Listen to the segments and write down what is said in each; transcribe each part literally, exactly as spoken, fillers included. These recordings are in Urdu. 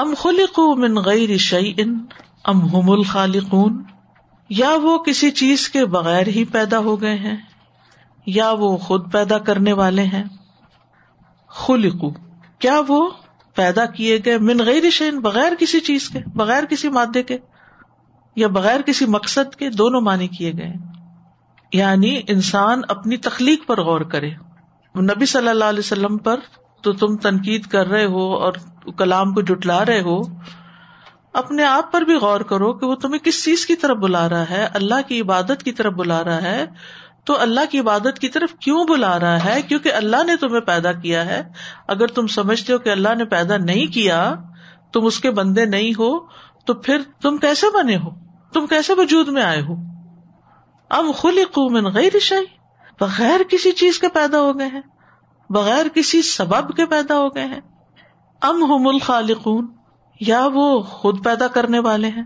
ام خلقوا من غیر شیء ام هم الخالقون، یا وہ کسی چیز کے بغیر ہی پیدا ہو گئے ہیں یا وہ خود پیدا کرنے والے ہیں۔ خلقوا، کیا وہ پیدا کیے گئے، من غیر شیء، بغیر کسی چیز کے، بغیر کسی مادے کے یا بغیر کسی مقصد کے، دونوں معنی کیے گئے ہیں۔ یعنی انسان اپنی تخلیق پر غور کرے۔ نبی صلی اللہ علیہ وسلم پر تو تم تنقید کر رہے ہو اور کلام کو جھٹلا رہے ہو، اپنے آپ پر بھی غور کرو کہ وہ تمہیں کس چیز کی طرف بلا رہا ہے، اللہ کی عبادت کی طرف بلا رہا ہے، تو اللہ کی عبادت کی طرف کیوں بلا رہا ہے؟ کیونکہ اللہ نے تمہیں پیدا کیا ہے۔ اگر تم سمجھتے ہو کہ اللہ نے پیدا نہیں کیا، تم اس کے بندے نہیں ہو، تو پھر تم کیسے بنے ہو، تم کیسے وجود میں آئے ہو؟ ام خلقوا من غیر شیء، بغیر کسی چیز کے پیدا ہو گئے ہیں، بغیر کسی سبب کے پیدا ہو گئے ہیں۔ ام هم الخالقون، یا وہ خود پیدا کرنے والے ہیں۔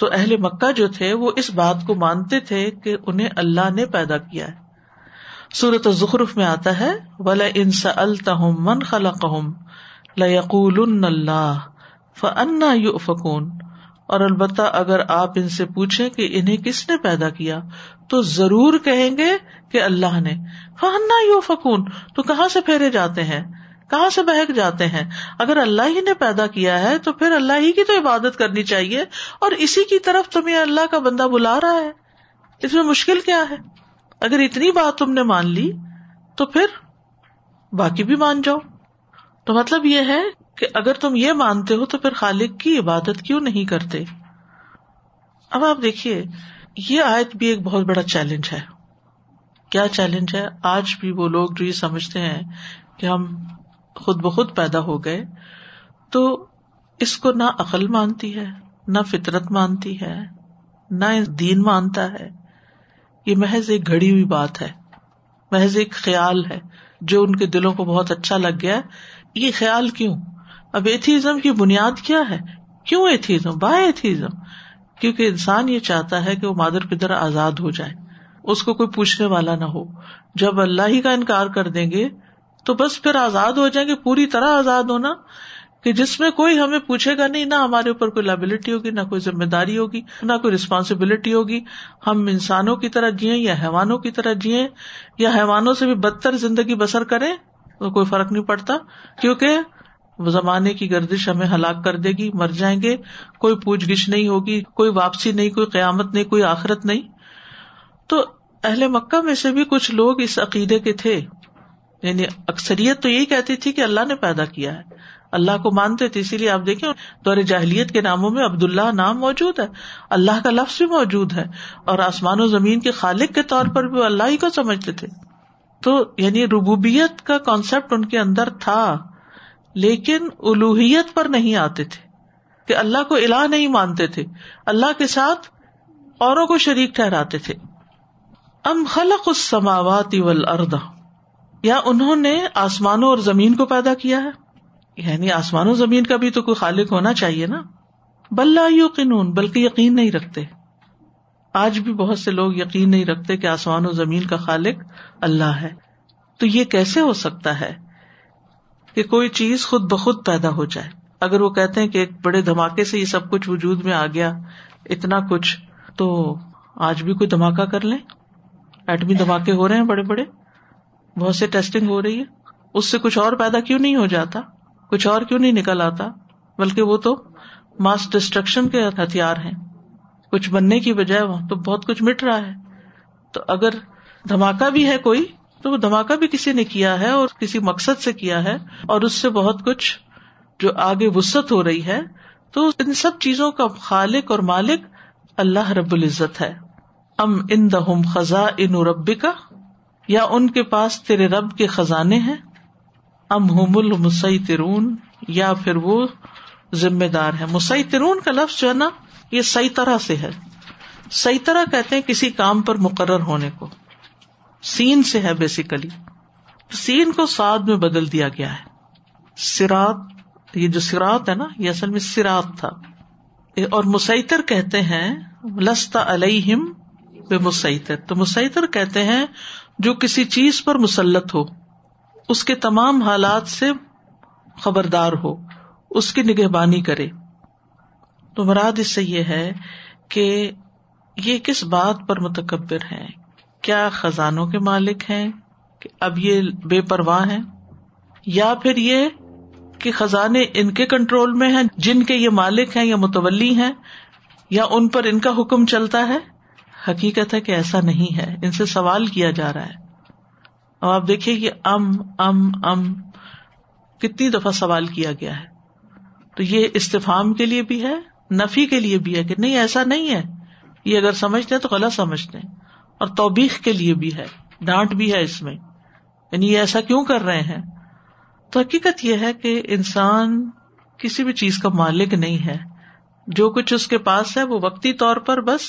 تو اہل مکہ جو تھے وہ اس بات کو مانتے تھے کہ انہیں اللہ نے پیدا کیا ہے۔ سورۃ الزخرف میں آتا ہے وَلَئِن سَأَلْتَهُم مَّن خَلَقَهُم لَيَقُولُنَّ اللَّهُ فَأَنَّىٰ يُؤْفَكُونَ، اور البتہ اگر آپ ان سے پوچھیں کہ انہیں کس نے پیدا کیا تو ضرور کہیں گے کہ اللہ نے۔ فَأَنَّىٰ يُؤْفَكُونَ، تو کہاں سے پھیرے جاتے ہیں، کہاں سے بہک جاتے ہیں؟ اگر اللہ ہی نے پیدا کیا ہے تو پھر اللہ ہی کی تو عبادت کرنی چاہیے، اور اسی کی طرف تمہیں اللہ کا بندہ بلا رہا ہے، اس میں مشکل کیا ہے؟ اگر اتنی بات تم نے مان لی تو پھر باقی بھی مان جاؤ۔ تو مطلب یہ ہے کہ اگر تم یہ مانتے ہو تو پھر خالق کی عبادت کیوں نہیں کرتے؟ اب آپ دیکھیے، یہ آیت بھی ایک بہت بڑا چیلنج ہے۔ کیا چیلنج ہے؟ آج بھی وہ لوگ جو یہ سمجھتے ہیں کہ ہم خود بخود پیدا ہو گئے، تو اس کو نہ عقل مانتی ہے، نہ فطرت مانتی ہے، نہ دین مانتا ہے۔ یہ محض ایک گھڑی ہوئی بات ہے، محض ایک خیال ہے جو ان کے دلوں کو بہت اچھا لگ گیا۔ یہ خیال کیوں؟ اب ایتھیزم کی بنیاد کیا ہے؟ کیوں ایتھیزم، بائی ایتھیزم؟ کیونکہ انسان یہ چاہتا ہے کہ وہ مادر پدر آزاد ہو جائے، اس کو کوئی پوچھنے والا نہ ہو۔ جب اللہ ہی کا انکار کر دیں گے تو بس پھر آزاد ہو جائیں گے، پوری طرح آزاد ہونا کہ جس میں کوئی ہمیں پوچھے گا نہیں، نہ ہمارے اوپر کوئی لائبلٹی ہوگی، نہ کوئی ذمہ داری ہوگی، نہ کوئی رسپانسبلٹی ہوگی۔ ہم انسانوں کی طرح جیئیں یا حیوانوں کی طرح جیئیں یا حیوانوں سے بھی بدتر زندگی بسر کریں، تو کوئی فرق نہیں پڑتا، کیونکہ زمانے کی گردش ہمیں ہلاک کر دے گی، مر جائیں گے، کوئی پوچھ گچھ نہیں ہوگی، کوئی واپسی نہیں، کوئی قیامت نہیں، کوئی آخرت نہیں۔ تو اہل مکہ میں سے بھی کچھ لوگ اس عقیدے کے تھے، یعنی اکثریت تو یہی کہتی تھی کہ اللہ نے پیدا کیا ہے، اللہ کو مانتے تھے۔ اسی لیے آپ دیکھیں دور جاہلیت کے ناموں میں عبداللہ نام موجود ہے، اللہ کا لفظ بھی موجود ہے، اور آسمان و زمین کے خالق کے طور پر بھی اللہ ہی کو سمجھتے تھے۔ تو یعنی ربوبیت کا کانسیپٹ ان کے اندر تھا، لیکن الوہیت پر نہیں آتے تھے، کہ اللہ کو الہ نہیں مانتے تھے، اللہ کے ساتھ اوروں کو شریک ٹھہراتے تھے۔ ام خلق السماوات والارض، یا انہوں نے آسمانوں اور زمین کو پیدا کیا ہے، یعنی آسمانوں زمین کا بھی تو کوئی خالق ہونا چاہیے نا۔ بل لا یوقنون، بلکہ یقین نہیں رکھتے۔ آج بھی بہت سے لوگ یقین نہیں رکھتے کہ آسمان و زمین کا خالق اللہ ہے۔ تو یہ کیسے ہو سکتا ہے کہ کوئی چیز خود بخود پیدا ہو جائے؟ اگر وہ کہتے ہیں کہ ایک بڑے دھماکے سے یہ سب کچھ وجود میں آ گیا، اتنا کچھ، تو آج بھی کوئی دھماکہ کر لیں، ایٹمی دھماکے ہو رہے ہیں، بڑے بڑے، بہت سے ٹیسٹنگ ہو رہی ہے، اس سے کچھ اور پیدا کیوں نہیں ہو جاتا، کچھ اور کیوں نہیں نکل آتا؟ بلکہ وہ تو ماس ڈسٹرکشن کے ہتھیار ہیں، کچھ بننے کی بجائے وہاں تو بہت کچھ مٹ رہا ہے۔ تو اگر دھماکہ بھی ہے کوئی، تو وہ دھماکہ بھی کسی نے کیا ہے اور کسی مقصد سے کیا ہے، اور اس سے بہت کچھ جو آگے وسعت ہو رہی ہے۔ تو ان سب چیزوں کا خالق اور مالک اللہ رب العزت ہے۔ ام عندہم خزائن ربک، یا ان کے پاس تیرے رب کے خزانے ہیں۔ ام هم المسیطرون، یا پھر وہ ذمہ دار ہیں۔ مسیطرون کا لفظ جو ہے نا، یہ سیطرہ سے ہے۔ سیطرہ کہتے ہیں کسی کام پر مقرر ہونے کو، سین سے ہے بیسیکلی، سین کو صاد میں بدل دیا گیا ہے۔ صراط، یہ جو صراط ہے نا، یہ اصل میں صراط تھا۔ اور مسیطر کہتے ہیں لست علیہم بمسیطر، تو مسیطر کہتے ہیں جو کسی چیز پر مسلط ہو، اس کے تمام حالات سے خبردار ہو، اس کی نگہبانی کرے. تو مراد اس سے یہ ہے کہ یہ کس بات پر متکبر ہیں؟ کیا خزانوں کے مالک ہیں کہ اب یہ بے پرواہ ہیں، یا پھر یہ کہ خزانے ان کے کنٹرول میں ہیں جن کے یہ مالک ہیں یا متولی ہیں، یا ان پر ان کا حکم چلتا ہے؟ حقیقت ہے کہ ایسا نہیں ہے. ان سے سوال کیا جا رہا ہے. اور آپ دیکھیے یہ ام ام ام کتنی دفعہ سوال کیا گیا ہے. تو یہ استفہام کے لیے بھی ہے، نفی کے لیے بھی ہے کہ نہیں ایسا نہیں ہے، یہ اگر سمجھتے ہیں تو غلط سمجھتے ہیں. اور توبیخ کے لیے بھی ہے، ڈانٹ بھی ہے اس میں، یعنی یہ ایسا کیوں کر رہے ہیں. تو حقیقت یہ ہے کہ انسان کسی بھی چیز کا مالک نہیں ہے. جو کچھ اس کے پاس ہے وہ وقتی طور پر بس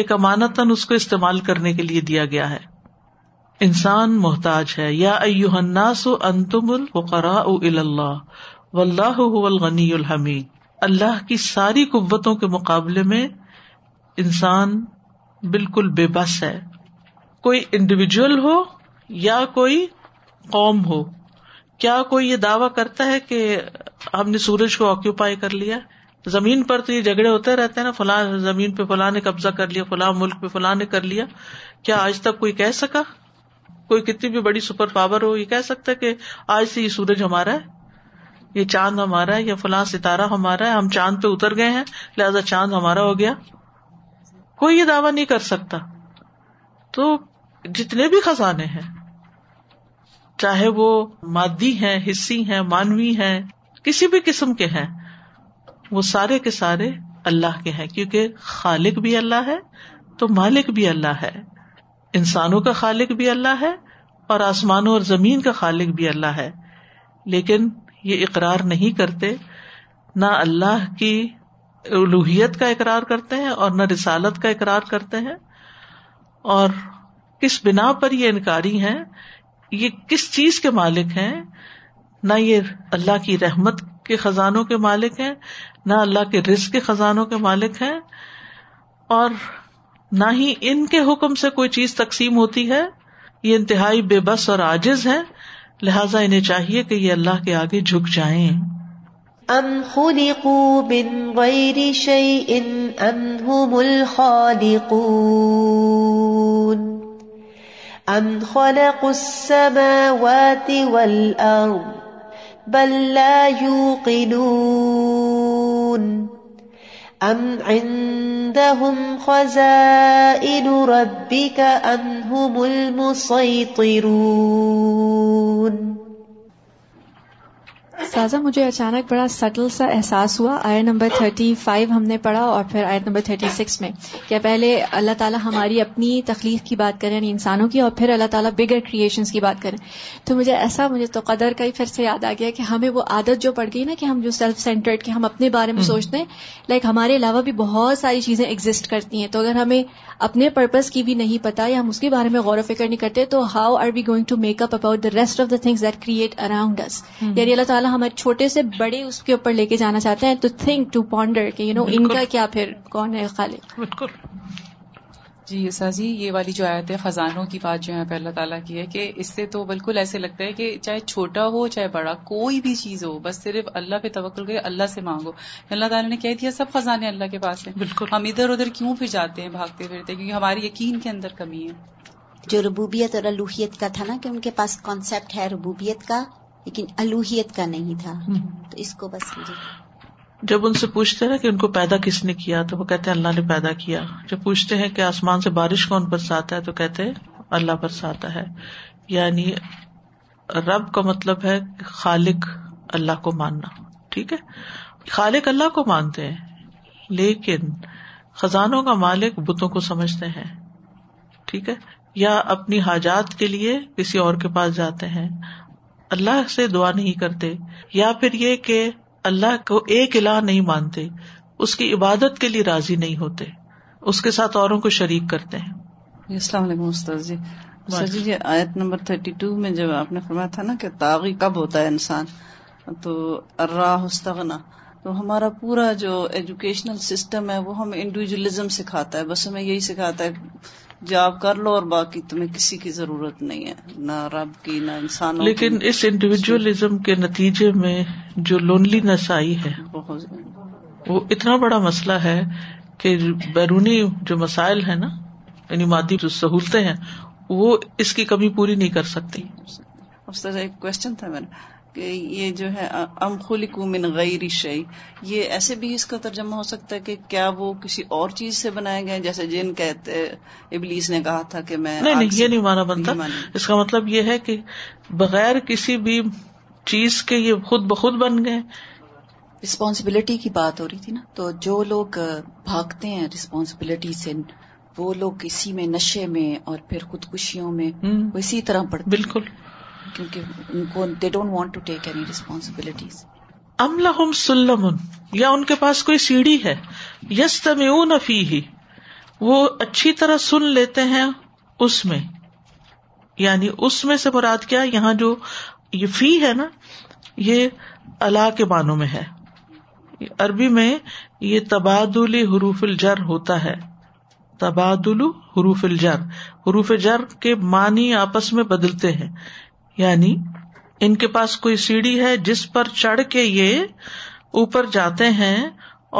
ایک امانتاً اس کو استعمال کرنے کے لیے دیا گیا ہے. انسان محتاج ہے. یا ایہا الناس انتم الفقراء الی اللہ واللہ هو الغنی الحمید. اللہ کی ساری قوتوں کے مقابلے میں انسان بالکل بے بس ہے. کوئی انڈیویجول ہو یا کوئی قوم ہو. کیا کوئی یہ دعویٰ کرتا ہے کہ ہم نے سورج کو آکیوپائی کر لیا؟ زمین پر تو یہ جھگڑے ہوتے رہتے ہیں نا، فلاں زمین پہ فلاں نے قبضہ کر لیا، فلاں ملک پہ فلاں نے کر لیا. کیا آج تک کوئی کہہ سکا، کوئی کتنی بھی بڑی سپر پاور ہو، یہ کہہ سکتا ہے کہ آج سے یہ سورج ہمارا ہے، یہ چاند ہمارا ہے، یا فلاں ستارہ ہمارا ہے، ہم چاند پہ اتر گئے ہیں لہذا چاند ہمارا ہو گیا؟ کوئی یہ دعویٰ نہیں کر سکتا. تو جتنے بھی خزانے ہیں، چاہے وہ مادی ہیں، حصی ہیں، مانوی ہیں، کسی بھی قسم کے ہیں، وہ سارے کے سارے اللہ کے ہیں، کیونکہ خالق بھی اللہ ہے تو مالک بھی اللہ ہے. انسانوں کا خالق بھی اللہ ہے اور آسمانوں اور زمین کا خالق بھی اللہ ہے. لیکن یہ اقرار نہیں کرتے، نہ اللہ کی الوہیت کا اقرار کرتے ہیں اور نہ رسالت کا اقرار کرتے ہیں. اور کس بنا پر یہ انکاری ہیں، یہ کس چیز کے مالک ہیں؟ نہ یہ اللہ کی رحمت کے خزانوں کے مالک ہیں، نہ اللہ کے رزق کے خزانوں کے مالک ہیں، اور نہ ہی ان کے حکم سے کوئی چیز تقسیم ہوتی ہے. یہ انتہائی بے بس اور عاجز ہیں، لہٰذا انہیں چاہیے کہ یہ اللہ کے آگے جھک جائیں. ام خلقوا من غیر شیء ام هم الخالقون ام خلقوا السماوات والارض بل لا یوقنون ام عندهم خزائن ربک ام هم المسیطرون. سازا مجھے اچانک بڑا سٹل سا احساس ہوا. آیت نمبر پینتیس ہم نے پڑھا اور پھر آیت نمبر چھتیس میں کہ پہلے اللہ تعالیٰ ہماری اپنی تخلیق کی بات کریں یعنی انسانوں کی، اور پھر اللہ تعالیٰ بگر کریشنز کی بات کریں. تو مجھے ایسا مجھے تو قدر کا ہی پھر سے یاد آ گیا کہ ہمیں وہ عادت جو پڑ گئی نا کہ ہم جو سیلف سینٹرڈ کے ہم اپنے بارے میں سوچتے ہیں، لائک ہمارے علاوہ بھی بہت ساری چیزیں ایگزسٹ کرتی ہیں. تو اگر ہمیں اپنے پرپز کی بھی نہیں پتا یا ہم اس کے بارے میں غور و فکر نہیں کرتے تو how are we going to make up about the rest of the things that create around us. یعنی اللہ تعالیٰ ہمارے چھوٹے سے بڑے اس کے اوپر لے کے جانا چاہتے ہیں. تو تھنک ٹو پونڈر کہ یو نو ان کا کیا پھر کون ہے خالق. بالکل جی سازی، یہ والی جو آیت ہے خزانوں کی بات جو ہے پہ اللہ تعالیٰ کی ہے کہ اس سے تو بالکل ایسے لگتا ہے کہ چاہے چھوٹا ہو چاہے بڑا، کوئی بھی چیز ہو، بس صرف اللہ پہ توکل کرے، اللہ سے مانگو. اللہ تعالیٰ نے کہہ دیا سب خزانے اللہ کے پاس ہیں. بالکل ہم ادھر ادھر کیوں پھر جاتے ہیں، بھاگتے پھرتے، کیونکہ ہماری یقین کے اندر کمی ہے. جو ربوبیت اور الوہیت کا تھا نا کہ ان کے پاس کانسیپٹ ہے ربوبیت کا لیکن الوہیت کا نہیں تھا، تو اس کو بس مجھے. جب ان سے پوچھتے ہیں کہ ان کو پیدا کس نے کیا تو وہ کہتے ہیں اللہ نے پیدا کیا. جب پوچھتے ہیں کہ آسمان سے بارش کون برساتا ہے تو کہتے ہیں اللہ برساتا ہے. یعنی رب کا مطلب ہے خالق اللہ کو ماننا. ٹھیک ہے، خالق اللہ کو مانتے ہیں لیکن خزانوں کا مالک بتوں کو سمجھتے ہیں. ٹھیک ہے، یا اپنی حاجات کے لیے کسی اور کے پاس جاتے ہیں، اللہ سے دعا نہیں کرتے. یا پھر یہ کہ اللہ کو ایک الہ نہیں مانتے، اس کی عبادت کے لیے راضی نہیں ہوتے، اس کے ساتھ اوروں کو شریک کرتے ہیں. السلام علیکم استاذ جی. استاذ جی آیت نمبر بتیس میں جب آپ نے فرمایا تھا نا کہ طاغی کب ہوتا ہے انسان، تو الراہ استغنا، تو ہمارا پورا جو ایجوکیشنل سسٹم ہے وہ ہمیں انڈیویجولزم سکھاتا ہے، بس ہمیں یہی سکھاتا ہے جاب کر لو اور باقی تمہیں کسی کی ضرورت نہیں ہے، نہ رب کی نہ انسانوں کی. لیکن اس انڈیویجولزم کے نتیجے میں جو لونلی نس آئی ہے وہ اتنا بڑا مسئلہ ہے کہ بیرونی جو مسائل ہیں نا، یعنی مادی جو سہولتیں ہیں، وہ اس کی کمی پوری نہیں کر سکتی. استاد ایک کوشچن تھا میرا کہ یہ جو ہے ام خلقوا من غیر شیء، یہ ایسے بھی اس کا ترجمہ ہو سکتا ہے کہ کیا وہ کسی اور چیز سے بنائے گئے، جیسے جن کہتے ابلیس نے کہا تھا کہ میں نہیں نہیں یہ نہیں مانا بنتا. اس کا مطلب یہ ہے کہ بغیر کسی بھی چیز کے یہ خود بخود بن گئے. رسپانسبلٹی کی بات ہو رہی تھی نا، تو جو لوگ بھاگتے ہیں رسپانسبلٹی سے وہ لوگ اسی میں، نشے میں اور پھر خودکشیوں میں وہ اسی طرح پڑتے. بالکل، کیونکہ ان کو they don't want to take any responsibilities. ام لہم سلم، یا ان کے پاس کوئی سیڑھی ہے، یستمعون فیہ، وہ اچھی طرح سن لیتے ہیں اس میں. یعنی اس میں سے مراد کیا، یہاں جو یہ فی ہے نا، یہ الا کے معنوں میں ہے. عربی میں یہ تبادل حروف الجر ہوتا ہے، تبادل حروف الجر. حروف جر کے معنی آپس میں بدلتے ہیں. یعنی ان کے پاس کوئی سیڑھی ہے جس پر چڑھ کے یہ اوپر جاتے ہیں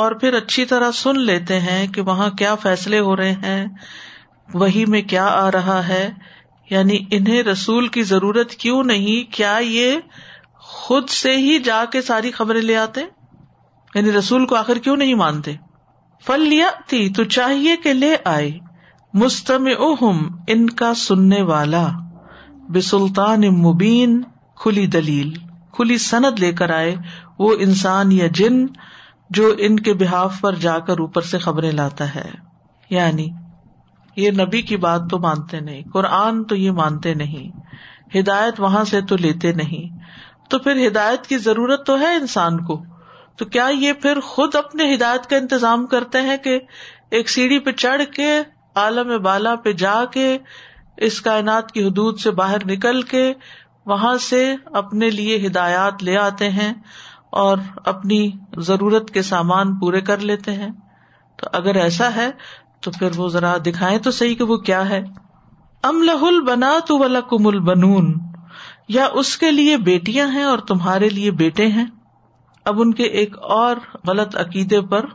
اور پھر اچھی طرح سن لیتے ہیں کہ وہاں کیا فیصلے ہو رہے ہیں، وہی میں کیا آ رہا ہے. یعنی انہیں رسول کی ضرورت کیوں نہیں، کیا یہ خود سے ہی جا کے ساری خبریں لے آتے، یعنی رسول کو آخر کیوں نہیں مانتے. فَلْيَأْتِ، تو چاہیے کہ لے آئے، مستمعہم، ان کا سننے والا، بسلطان مبین، کھلی دلیل، کھلی سند لے کر آئے وہ انسان یا جن جو ان کے بہاف پر جا کر اوپر سے خبریں لاتا ہے. یعنی یہ نبی کی بات تو مانتے نہیں، قرآن تو یہ مانتے نہیں، ہدایت وہاں سے تو لیتے نہیں، تو پھر ہدایت کی ضرورت تو ہے انسان کو. تو کیا یہ پھر خود اپنے ہدایت کا انتظام کرتے ہیں کہ ایک سیڑھی پہ چڑھ کے عالم بالا پہ جا کے اس کائنات کی حدود سے باہر نکل کے وہاں سے اپنے لیے ہدایات لے آتے ہیں اور اپنی ضرورت کے سامان پورے کر لیتے ہیں؟ تو اگر ایسا ہے تو پھر وہ ذرا دکھائیں تو صحیح کہ وہ کیا ہے. ام لہ البنات ولکم البنون، یا اس کے لیے بیٹیاں ہیں اور تمہارے لیے بیٹے ہیں. اب ان کے ایک اور غلط عقیدے پر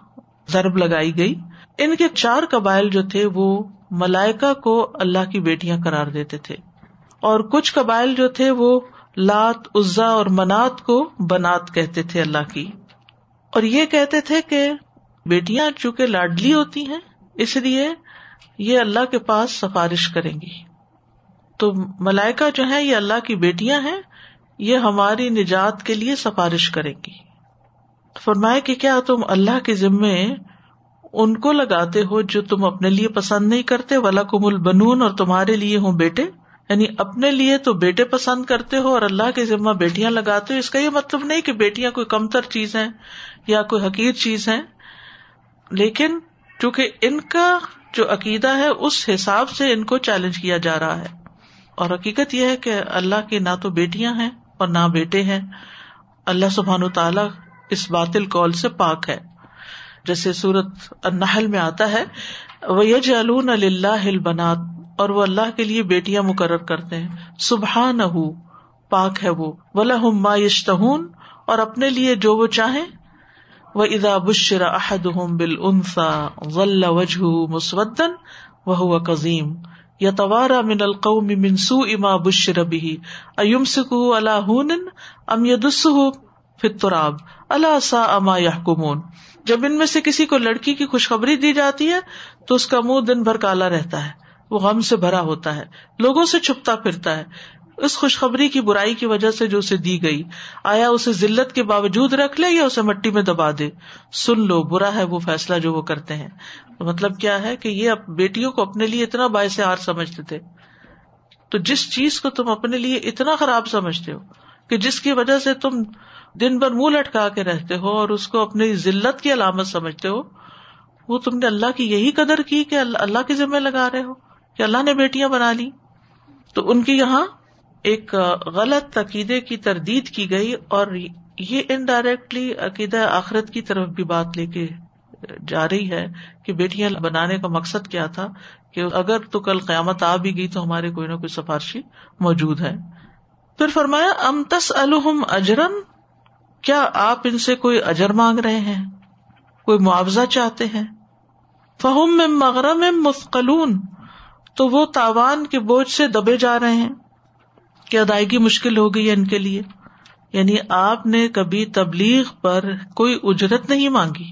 ضرب لگائی گئی. ان کے چار قبائل جو تھے وہ ملائکہ کو اللہ کی بیٹیاں قرار دیتے تھے، اور کچھ قبائل جو تھے وہ لات، عزا اور منات کو بنات کہتے تھے اللہ کی، اور یہ کہتے تھے کہ بیٹیاں چونکہ لاڈلی ہوتی ہیں اس لیے یہ اللہ کے پاس سفارش کریں گی. تو ملائکہ جو ہیں یہ اللہ کی بیٹیاں ہیں، یہ ہماری نجات کے لیے سفارش کریں گی. فرمائے کہ کیا تم اللہ کے ذمے ان کو لگاتے ہو جو تم اپنے لیے پسند نہیں کرتے؟ وَلَكُمُ الْبَنُونَ، اور تمہارے لیے ہوں بیٹے. یعنی اپنے لیے تو بیٹے پسند کرتے ہو اور اللہ کے ذمہ بیٹیاں لگاتے ہو. اس کا یہ مطلب نہیں کہ بیٹیاں کوئی کمتر چیز ہیں یا کوئی حقیر چیز ہیں، لیکن چونکہ ان کا جو عقیدہ ہے اس حساب سے ان کو چیلنج کیا جا رہا ہے. اور حقیقت یہ ہے کہ اللہ کی نہ تو بیٹیاں ہیں اور نہ بیٹے ہیں. اللہ سبحانہ و تعالیٰ اس باطل قول سے پاک ہے، جیسے سورت النحل میں آتا ہے وَيَجْعَلُونَ لِلَّهِ الْبَنَاتِ، اور وہ اللہ کے لیے بیٹیاں مقرر کرتے ہیں. سبحانہ، پاک ہے وہ. وَلَهُمْ مَا يَشْتَهُونَ، اور اپنے لیے جو وہ چاہیں. وَإِذَا بُشِّرَ أَحَدُهُمْ بِالْأُنْثَى ظَلَّ وَجْهُهُ مُسْوَدًّا وَهُوَ قَضِيمٌ يَتَوَارَى مِنَ الْقَوْمِ مِنْ سُوءِ مَا بُشِّرَ بِهِ أَيُمْسِكُهُ عَلَى هُونٍ أَمْ يَدُسُّهُ فِي التُّرَابِ أَلَا سَاءَ مَا يَحْكُمُونَ. جب ان میں سے کسی کو لڑکی کی خوشخبری دی جاتی ہے تو اس کا منہ دن بھر کالا رہتا ہے، وہ غم سے بھرا ہوتا ہے، لوگوں سے چھپتا پھرتا ہے اس خوشخبری کی برائی کی وجہ سے جو اسے دی گئی. آیا اسے ذلت کے باوجود رکھ لے یا اسے مٹی میں دبا دے؟ سن لو، برا ہے وہ فیصلہ جو وہ کرتے ہیں. مطلب کیا ہے کہ یہ بیٹیوں کو اپنے لیے اتنا باعث ہار سمجھتے تھے. تو جس چیز کو تم اپنے لیے اتنا خراب سمجھتے ہو کہ جس کی وجہ سے تم دن بھر منہ لٹکا کے رہتے ہو اور اس کو اپنی ذلت کی علامت سمجھتے ہو، وہ تم نے اللہ کی یہی قدر کی کہ اللہ کے ذمہ لگا رہے ہو کہ اللہ نے بیٹیاں بنا لی. تو ان کی یہاں ایک غلط عقیدے کی تردید کی گئی، اور یہ انڈائریکٹلی عقیدہ آخرت کی طرف بھی بات لے کے جا رہی ہے کہ بیٹیاں بنانے کا مقصد کیا تھا کہ اگر تو کل قیامت آ بھی گئی تو ہمارے کوئی نہ کوئی سفارشی موجود ہے. پھر فرمایا ام تسألہم اجرن، کیا آپ ان سے کوئی اجر مانگ رہے ہیں، کوئی معاوضہ چاہتے ہیں؟ فہم من مغرم مثقلون، تو وہ تاوان کے بوجھ سے دبے جا رہے ہیں کہ ادائیگی مشکل ہو گئی ہے ان کے لیے. یعنی آپ نے کبھی تبلیغ پر کوئی اجرت نہیں مانگی،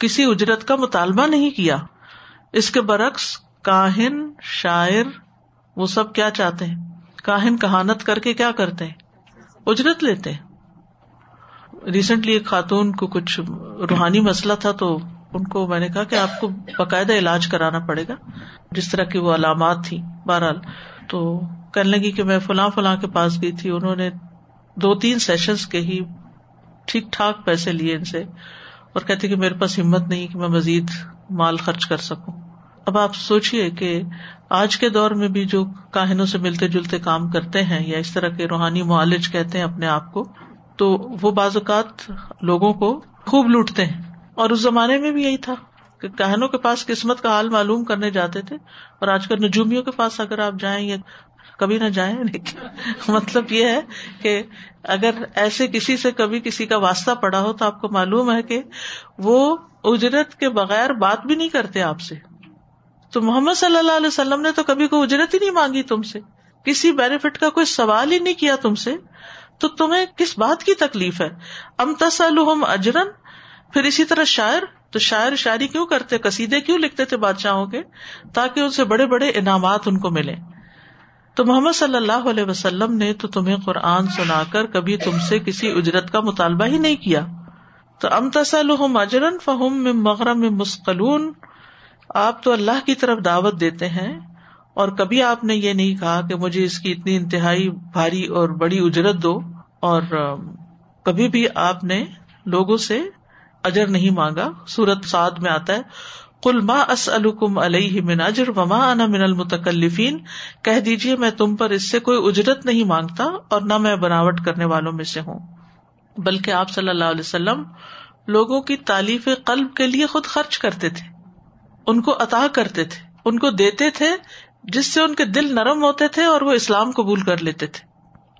کسی اجرت کا مطالبہ نہیں کیا. اس کے برعکس کاہن، شاعر، وہ سب کیا چاہتے ہیں، کاہن کہانت کر کے کیا کرتے ہیں، اجرت لیتے ہیں. ریسنٹلی ایک خاتون کو کچھ روحانی مسئلہ تھا تو ان کو میں نے کہا کہ آپ کو باقاعدہ علاج کرانا پڑے گا، جس طرح کی وہ علامات تھی. بہرحال تو کہنے لگی کہ میں فلاں فلاں کے پاس گئی تھی، انہوں نے دو تین سیشنز کے ہی ٹھیک ٹھاک پیسے لیے ان سے، اور کہتے کہ میرے پاس ہمت نہیں کہ میں مزید مال خرچ کر سکوں. اب آپ سوچئے کہ آج کے دور میں بھی جو کاہنوں سے ملتے جلتے کام کرتے ہیں یا اس طرح کے روحانی معالج کہتے ہیں اپنے آپ کو، تو وہ بعض اوقات لوگوں کو خوب لوٹتے ہیں. اور اس زمانے میں بھی یہی تھا کہ کاہنوں کے پاس قسمت کا حال معلوم کرنے جاتے تھے، اور آج کل نجومیوں کے پاس اگر آپ جائیں یا کبھی نہ جائیں. مطلب یہ ہے کہ اگر ایسے کسی سے کبھی کسی کا واسطہ پڑا ہو تو آپ کو معلوم ہے کہ وہ اجرت کے بغیر بات بھی نہیں کرتے آپ سے. تو محمد صلی اللہ علیہ وسلم نے تو کبھی کوئی اجرت ہی نہیں مانگی تم سے، کسی بینیفٹ کا کوئی سوال ہی نہیں کیا تم سے، تو تمہیں کس بات کی تکلیف ہے. ام تسألہم اجرن، پھر اسی طرح شاعر، تو شاعر شاعری کیوں کرتے، قصیدے کیوں لکھتے تھے بادشاہوں کے، تاکہ ان سے بڑے بڑے انعامات ان کو ملیں. تو محمد صلی اللہ علیہ وسلم نے تو تمہیں قرآن سنا کر کبھی تم سے کسی اجرت کا مطالبہ ہی نہیں کیا. تو ام تسألہم اجرا فہم من مغرم مثقلون، آپ تو اللہ کی طرف دعوت دیتے ہیں اور کبھی آپ نے یہ نہیں کہا کہ مجھے اس کی اتنی انتہائی بھاری اور بڑی اجرت دو، اور کبھی بھی آپ نے لوگوں سے اجر نہیں مانگا. سورۃ صاد میں آتا ہے قل ما اسألکم علیہ من اجر وما انا من المتکلفین، کہہ دیجئے میں تم پر اس سے کوئی اجرت نہیں مانگتا اور نہ میں بناوٹ کرنے والوں میں سے ہوں. بلکہ آپ صلی اللہ علیہ وسلم لوگوں کی تالیف قلب کے لیے خود خرچ کرتے تھے، ان کو عطا کرتے تھے، ان کو دیتے تھے، جس سے ان کے دل نرم ہوتے تھے اور وہ اسلام قبول کر لیتے تھے.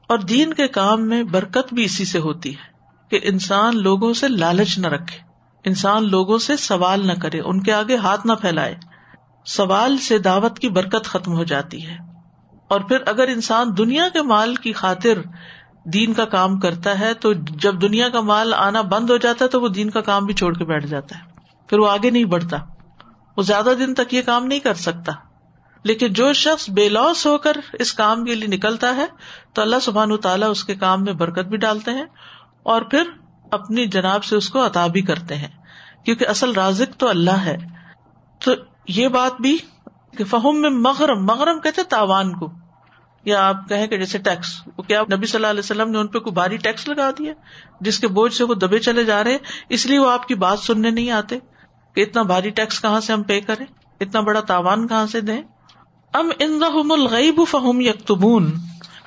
اور دین کے کام میں برکت بھی اسی سے ہوتی ہے کہ انسان لوگوں سے لالچ نہ رکھے، انسان لوگوں سے سوال نہ کرے، ان کے آگے ہاتھ نہ پھیلائے. سوال سے دعوت کی برکت ختم ہو جاتی ہے. اور پھر اگر انسان دنیا کے مال کی خاطر دین کا کام کرتا ہے تو جب دنیا کا مال آنا بند ہو جاتا ہے تو وہ دین کا کام بھی چھوڑ کے بیٹھ جاتا ہے، پھر وہ آگے نہیں بڑھتا، وہ زیادہ دن تک یہ کام نہیں کر سکتا. لیکن جو شخص بے لوث ہو کر اس کام کے لیے نکلتا ہے تو اللہ سبحانہ وتعالیٰ اس کے کام میں برکت بھی ڈالتے ہیں اور پھر اپنی جناب سے اس کو عطا بھی کرتے ہیں، کیونکہ اصل رازق تو اللہ ہے. تو یہ بات بھی کہ فہم میں مغرم، مغرم کہتے تاوان کو، یا آپ کہیں کہ جیسے ٹیکس، وہ کیا نبی صلی اللہ علیہ وسلم نے ان پہ کوئی بھاری ٹیکس لگا دیا جس کے بوجھ سے وہ دبے چلے جا رہے ہیں، اس لیے وہ آپ کی بات سننے نہیں آتے کہ اتنا بھاری ٹیکس کہاں سے ہم پے کریں، اتنا بڑا تاوان کہاں سے دیں. ام عندہم الغیب فہم یکتبون،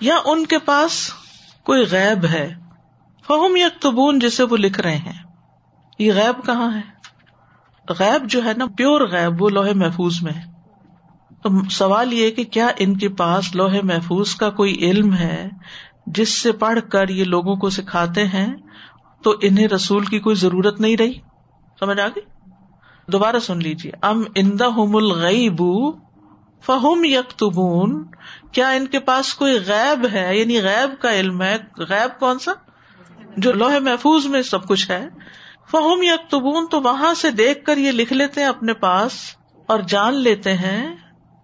یا ان کے پاس کوئی غیب ہے، فہم یکتبون جسے وہ لکھ رہے ہیں. یہ غیب کہاں ہے؟ غیب جو ہے نا پیور غیب، وہ لوح محفوظ میں ہے. تو سوال یہ کہ کیا ان کے پاس لوح محفوظ کا کوئی علم ہے جس سے پڑھ کر یہ لوگوں کو سکھاتے ہیں، تو انہیں رسول کی کوئی ضرورت نہیں رہی. سمجھ آ گئی؟ دوبارہ سن لیجیے. ام عندہم الغیب فہم یکتبون، کیا ان کے پاس کوئی غیب ہے، یعنی غیب کا علم ہے. غیب کون سا؟ جو لوح محفوظ میں سب کچھ ہے. فہم یکتبون، تو وہاں سے دیکھ کر یہ لکھ لیتے ہیں اپنے پاس اور جان لیتے ہیں.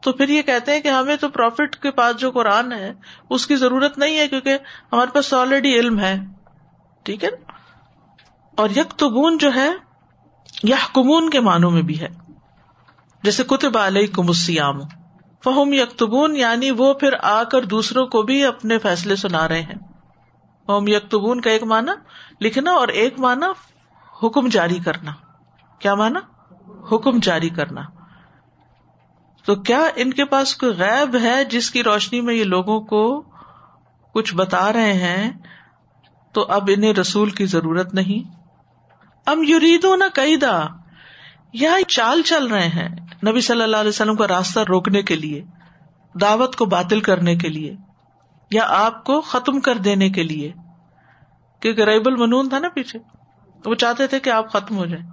تو پھر یہ کہتے ہیں کہ ہمیں تو پروفٹ کے پاس جو قرآن ہے اس کی ضرورت نہیں ہے، کیونکہ ہمارے پاس آلریڈی علم ہے. ٹھیک ہے. اور یکتبون جو ہے یحکمون کے معنوں میں بھی ہے، جیسے کتب علیکم الصیام. فہم یکتبون یعنی وہ پھر آ کر دوسروں کو بھی اپنے فیصلے سنا رہے ہیں. فہم یکتبون کا ایک معنی لکھنا اور ایک معنی حکم جاری کرنا. کیا معنی؟ حکم جاری کرنا. تو کیا ان کے پاس کوئی غیب ہے جس کی روشنی میں یہ لوگوں کو کچھ بتا رہے ہیں تو اب انہیں رسول کی ضرورت نہیں. ام یریدون کیدا، یا چال چل رہے ہیں نبی صلی اللہ علیہ وسلم کا راستہ روکنے کے لیے، دعوت کو باطل کرنے کے لیے، یا آپ کو ختم کر دینے کے لیے، کیونکہ ریب المنون تھا نا پیچھے، وہ چاہتے تھے کہ آپ ختم ہو جائیں،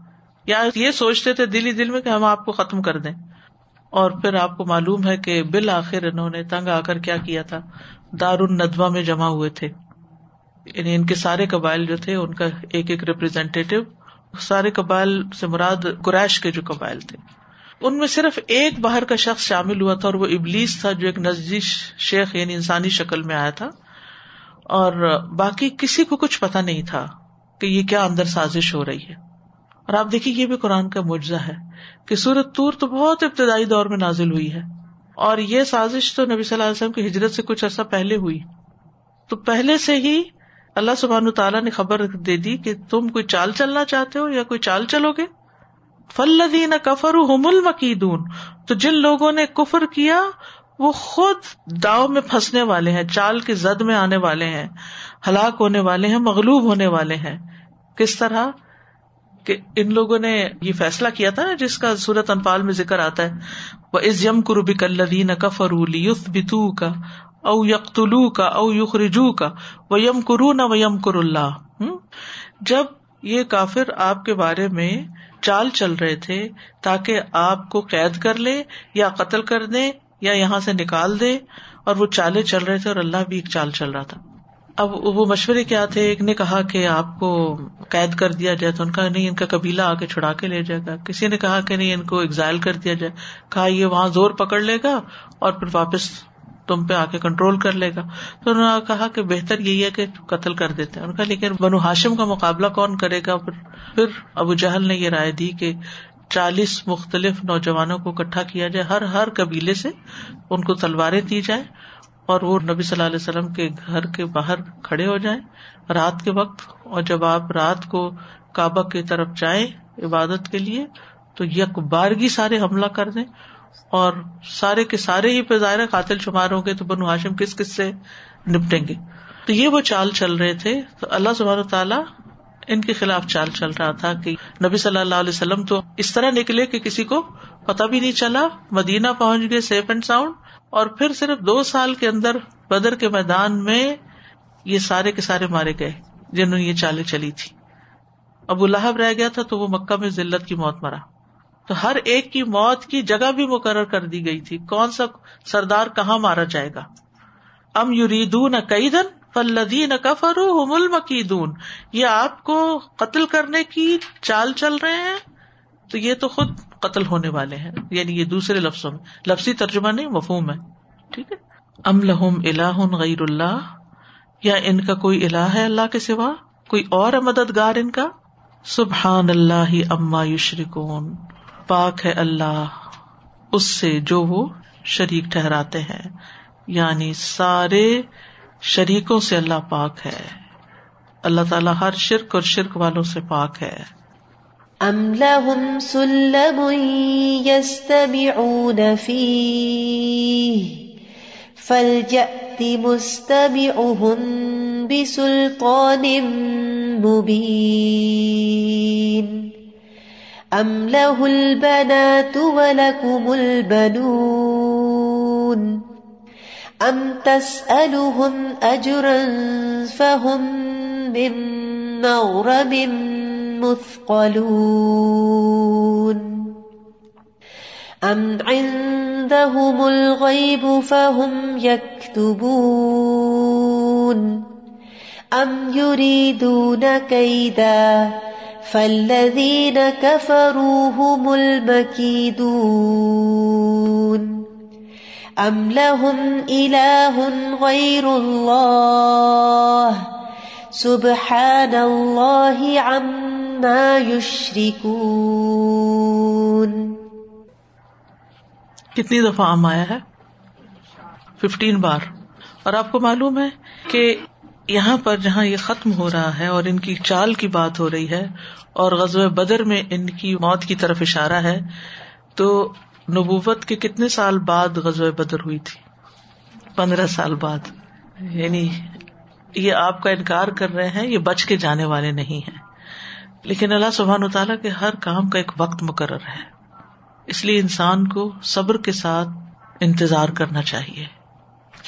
یا یہ سوچتے تھے دل ہی دل میں کہ ہم آپ کو ختم کر دیں. اور پھر آپ کو معلوم ہے کہ بالآخر انہوں نے تنگ آ کر کیا کیا تھا، دار الندوہ میں جمع ہوئے تھے، یعنی ان کے سارے قبائل جو تھے ان کا ایک ایک ریپرزینٹیٹو، سارے قبائل سے مراد قریش کے جو قبائل تھے، ان میں صرف ایک باہر کا شخص شامل ہوا تھا اور وہ ابلیس تھا جو ایک نجدی شیخ یعنی انسانی شکل میں آیا تھا، اور باقی کسی کو کچھ پتہ نہیں تھا کہ یہ کیا اندر سازش ہو رہی ہے. اور آپ دیکھیں یہ بھی قرآن کا معجزہ ہے کہ سورۃ طور تو بہت ابتدائی دور میں نازل ہوئی ہے، اور یہ سازش تو نبی صلی اللہ علیہ وسلم کی ہجرت سے کچھ عرصہ پہلے ہوئی، تو پہلے سے ہی اللہ سبحانہ تعالیٰ نے خبر دے دی کہ تم کوئی چال چلنا چاہتے ہو یا کوئی چال چلو گے. فالذین کفروا هم المکیدون، تو جن لوگوں نے کفر کیا وہ خود داؤ میں پھنسنے والے ہیں، چال کی زد میں آنے والے ہیں، ہلاک ہونے والے ہیں، مغلوب ہونے والے ہیں. کس طرح کہ ان لوگوں نے یہ فیصلہ کیا تھا جس کا سورۃ انفال میں ذکر آتا ہے، وَإِذْ يَمْكُرُ بِكَ الَّذِينَ كَفَرُوا لِيُثْبِتُوكَ او یقتلوک او یخرجوک ویمکرون ویمکر اللہ. جب یہ کافر آپ کے بارے میں چال چل رہے تھے تاکہ آپ کو قید کر لیں یا قتل کر دیں یا یہاں سے نکال دیں، اور وہ چالیں چل رہے تھے، اور اللہ بھی ایک چال چل رہا تھا. اب وہ مشورے کیا تھے، ایک نے کہا کہ آپ کو قید کر دیا جائے، تو ان کا نہیں ان کا قبیلہ آ کے چھڑا کے لے جائے گا. کسی نے کہا کہ نہیں ان کو ایگزائل کر دیا جائے، کہا یہ وہاں زور پکڑ لے گا اور پھر واپس تم پہ آ کے کنٹرول کر لے گا. تو انہوں نے کہا کہ بہتر یہی ہے کہ قتل کر دیتے ہیں ان کا. لیکن بنو ہاشم کا مقابلہ کون کرے گا؟ پھر ابو جہل نے یہ رائے دی کہ چالیس مختلف نوجوانوں کو اکٹھا کیا جائے، ہر ہر قبیلے سے ان کو تلواریں دی جائیں، اور وہ نبی صلی اللہ علیہ وسلم کے گھر کے باہر کھڑے ہو جائیں رات کے وقت، اور جب آپ رات کو کعبہ کی طرف جائیں عبادت کے لیے تو یکبارگی سارے حملہ کر دیں، اور سارے کے سارے ہی پہ ظاہر قاتل شمار ہوں گے، تو بنو ہاشم کس کس سے نپٹیں گے. تو یہ وہ چال چل رہے تھے، تو اللہ سبحانہ تعالیٰ ان کے خلاف چال چل رہا تھا کہ نبی صلی اللہ علیہ وسلم تو اس طرح نکلے کہ کسی کو پتہ بھی نہیں چلا، مدینہ پہنچ گئے سیف اینڈ ساؤنڈ، اور پھر صرف دو سال کے اندر بدر کے میدان میں یہ سارے کے سارے مارے گئے جنہوں نے یہ چالیں چلی تھی. ابو لہب رہ گیا تھا تو وہ مکہ میں ذلت کی موت مرا، تو ہر ایک کی موت کی جگہ بھی مقرر کر دی گئی تھی، کون سا سردار کہاں مارا جائے گا. ام یریدون کیدن فالذین کفروا هم المکیدون، یہ آپ کو قتل کرنے کی چال چل رہے ہیں تو یہ تو خود قتل ہونے والے ہیں، یعنی یہ دوسرے لفظوں میں، لفظی ترجمہ نہیں مفہوم ہے، ٹھیک ہے. ام لہم الہ غیر اللہ، یا ان کا کوئی الہ ہے اللہ کے سوا، کوئی اور ہے مددگار ان کا. سبحان اللہ عما یشرکون، پاک ہے اللہ اس سے جو وہ شریک ٹھہراتے ہیں، یعنی سارے شریکوں سے اللہ پاک ہے. اللہ تعالیٰ ہر شرک اور شرک والوں سے پاک ہے. ام لہم سلم یستمعون فیہ فلیأت مستمعہم بسلطان مبین. ام لہ البنات ولکم البنون ام تسألہم اجرا فہم من مغرم مثقلون. ام عندہم الغیب فہم یکتبون. ام یریدون کیدا فالذین کفروا هم المکیدون. ام لہم الہ غیر اللہ سبحان اللہ عما یشرکون. کتنی دفعہ عام آیا ہے؟ ففٹین بار. اور آپ کو معلوم ہے کہ یہاں پر جہاں یہ ختم ہو رہا ہے اور ان کی چال کی بات ہو رہی ہے اور غزوہ بدر میں ان کی موت کی طرف اشارہ ہے، تو نبوت کے کتنے سال بعد غزوہ بدر ہوئی تھی؟ پندرہ سال بعد. یعنی یہ آپ کا انکار کر رہے ہیں, یہ بچ کے جانے والے نہیں ہیں. لیکن اللہ سبحانہ و تعالیٰ کے ہر کام کا ایک وقت مقرر ہے, اس لیے انسان کو صبر کے ساتھ انتظار کرنا چاہیے.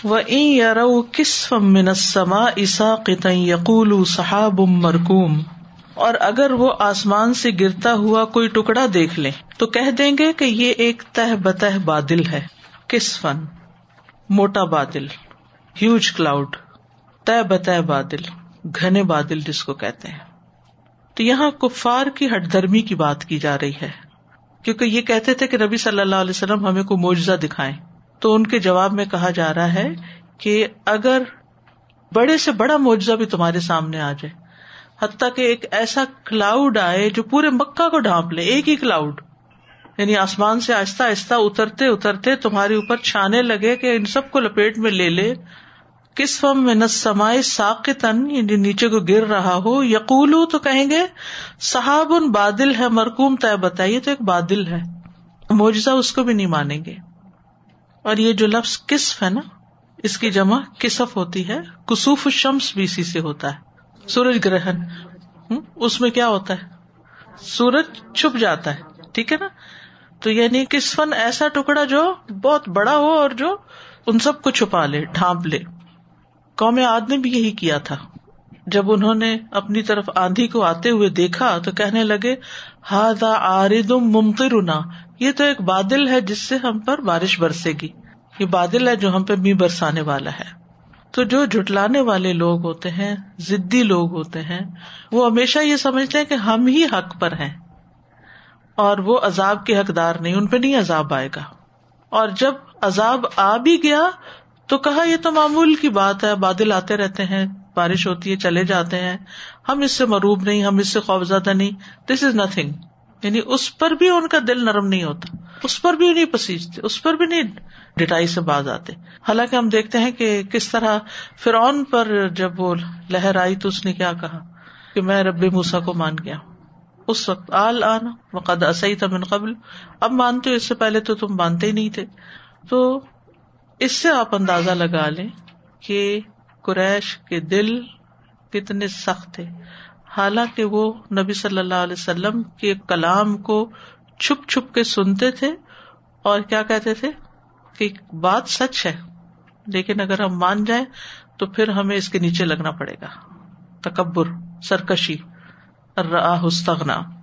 وَإِن يَرَوْا كِسْفًا مِّنَ السَّمَاءِ سَاقِطًا يَقُولُوا سَحَابٌ مَّرْكُومٌ, اور اگر وہ آسمان سے گرتا ہوا کوئی ٹکڑا دیکھ لیں تو کہہ دیں گے کہ یہ ایک تہ بتہ بادل ہے. کسفن, موٹا بادل, ہیوج کلاؤڈ, تہ بتہ بادل, گھنے بادل جس کو کہتے ہیں. تو یہاں کفار کی ہٹ دھرمی کی بات کی جا رہی ہے, کیونکہ یہ کہتے تھے کہ نبی صلی اللہ علیہ وسلم ہمیں کوئی معجزہ دکھائیں, تو ان کے جواب میں کہا جا رہا ہے کہ اگر بڑے سے بڑا معجزہ بھی تمہارے سامنے آ جائے, حتیٰ کہ ایک ایسا کلاؤڈ آئے جو پورے مکہ کو ڈھانپ لے, ایک ہی کلاؤڈ, یعنی آسمان سے آہستہ آہستہ اترتے اترتے تمہارے اوپر چھانے لگے کہ ان سب کو لپیٹ میں لے لے. کسفم من السماء ساقطاً, یعنی نیچے کو گر رہا ہو. یقولو, تو کہیں گے, صحاب, بادل ہے, مرکوم, طے بتائیے, تو ایک بادل ہے. معجزہ اس کو بھی نہیں مانیں گے. اور یہ جو لفظ کسف ہے نا, اس کی جمع کسف ہوتی ہے. کسوف الشمس بھی اسی سے ہوتا ہے, سورج گرہن. اس میں کیا ہوتا ہے, سورج چھپ جاتا ہے, ٹھیک ہے نا. تو یعنی کسفن, ایسا ٹکڑا جو بہت بڑا ہو اور جو ان سب کو چھپا لے, ڈھانپ لے. قوم عاد نے بھی یہی کیا تھا, جب انہوں نے اپنی طرف آندھی کو آتے ہوئے دیکھا تو کہنے لگے ھذا عارض ممطرنا, یہ تو ایک بادل ہے جس سے ہم پر بارش برسے گی, یہ بادل ہے جو ہم پہ می برسانے والا ہے. تو جو جھٹلانے والے لوگ ہوتے ہیں, ضدی لوگ ہوتے ہیں, وہ ہمیشہ یہ سمجھتے ہیں کہ ہم ہی حق پر ہیں, اور وہ عذاب کے حقدار نہیں, ان پہ نہیں عذاب آئے گا. اور جب عذاب آ بھی گیا تو کہا یہ تو معمول کی بات ہے, بادل آتے رہتے ہیں, بارش ہوتی ہے, چلے جاتے ہیں, ہم اس سے مروب نہیں, ہم اس سے خوفزدہ نہیں, دس از نتھنگ. یعنی اس پر بھی ان کا دل نرم نہیں ہوتا, اس پر بھی نہیں پسیجتے, اس پر بھی نہیں ڈٹائی سے باز آتے. حالانکہ ہم دیکھتے ہیں کہ کس طرح فرعون پر جب وہ لہر آئی تو اس نے کیا کہا کہ میں رب موسیٰ کو مان گیا. اس وقت آل آنا وقد عصیت من قبل, اب مانتے ہو, اس سے پہلے تو تم مانتے ہی نہیں تھے. تو اس سے آپ اندازہ لگا لیں کہ قریش کے دل کتنے سخت تھے, حالانکہ وہ نبی صلی اللہ علیہ وسلم کے کلام کو چھپ چھپ کے سنتے تھے, اور کیا کہتے تھے کہ بات سچ ہے, لیکن اگر ہم مان جائیں تو پھر ہمیں اس کے نیچے لگنا پڑے گا. تکبر, سرکشی, الرآہ استغنا.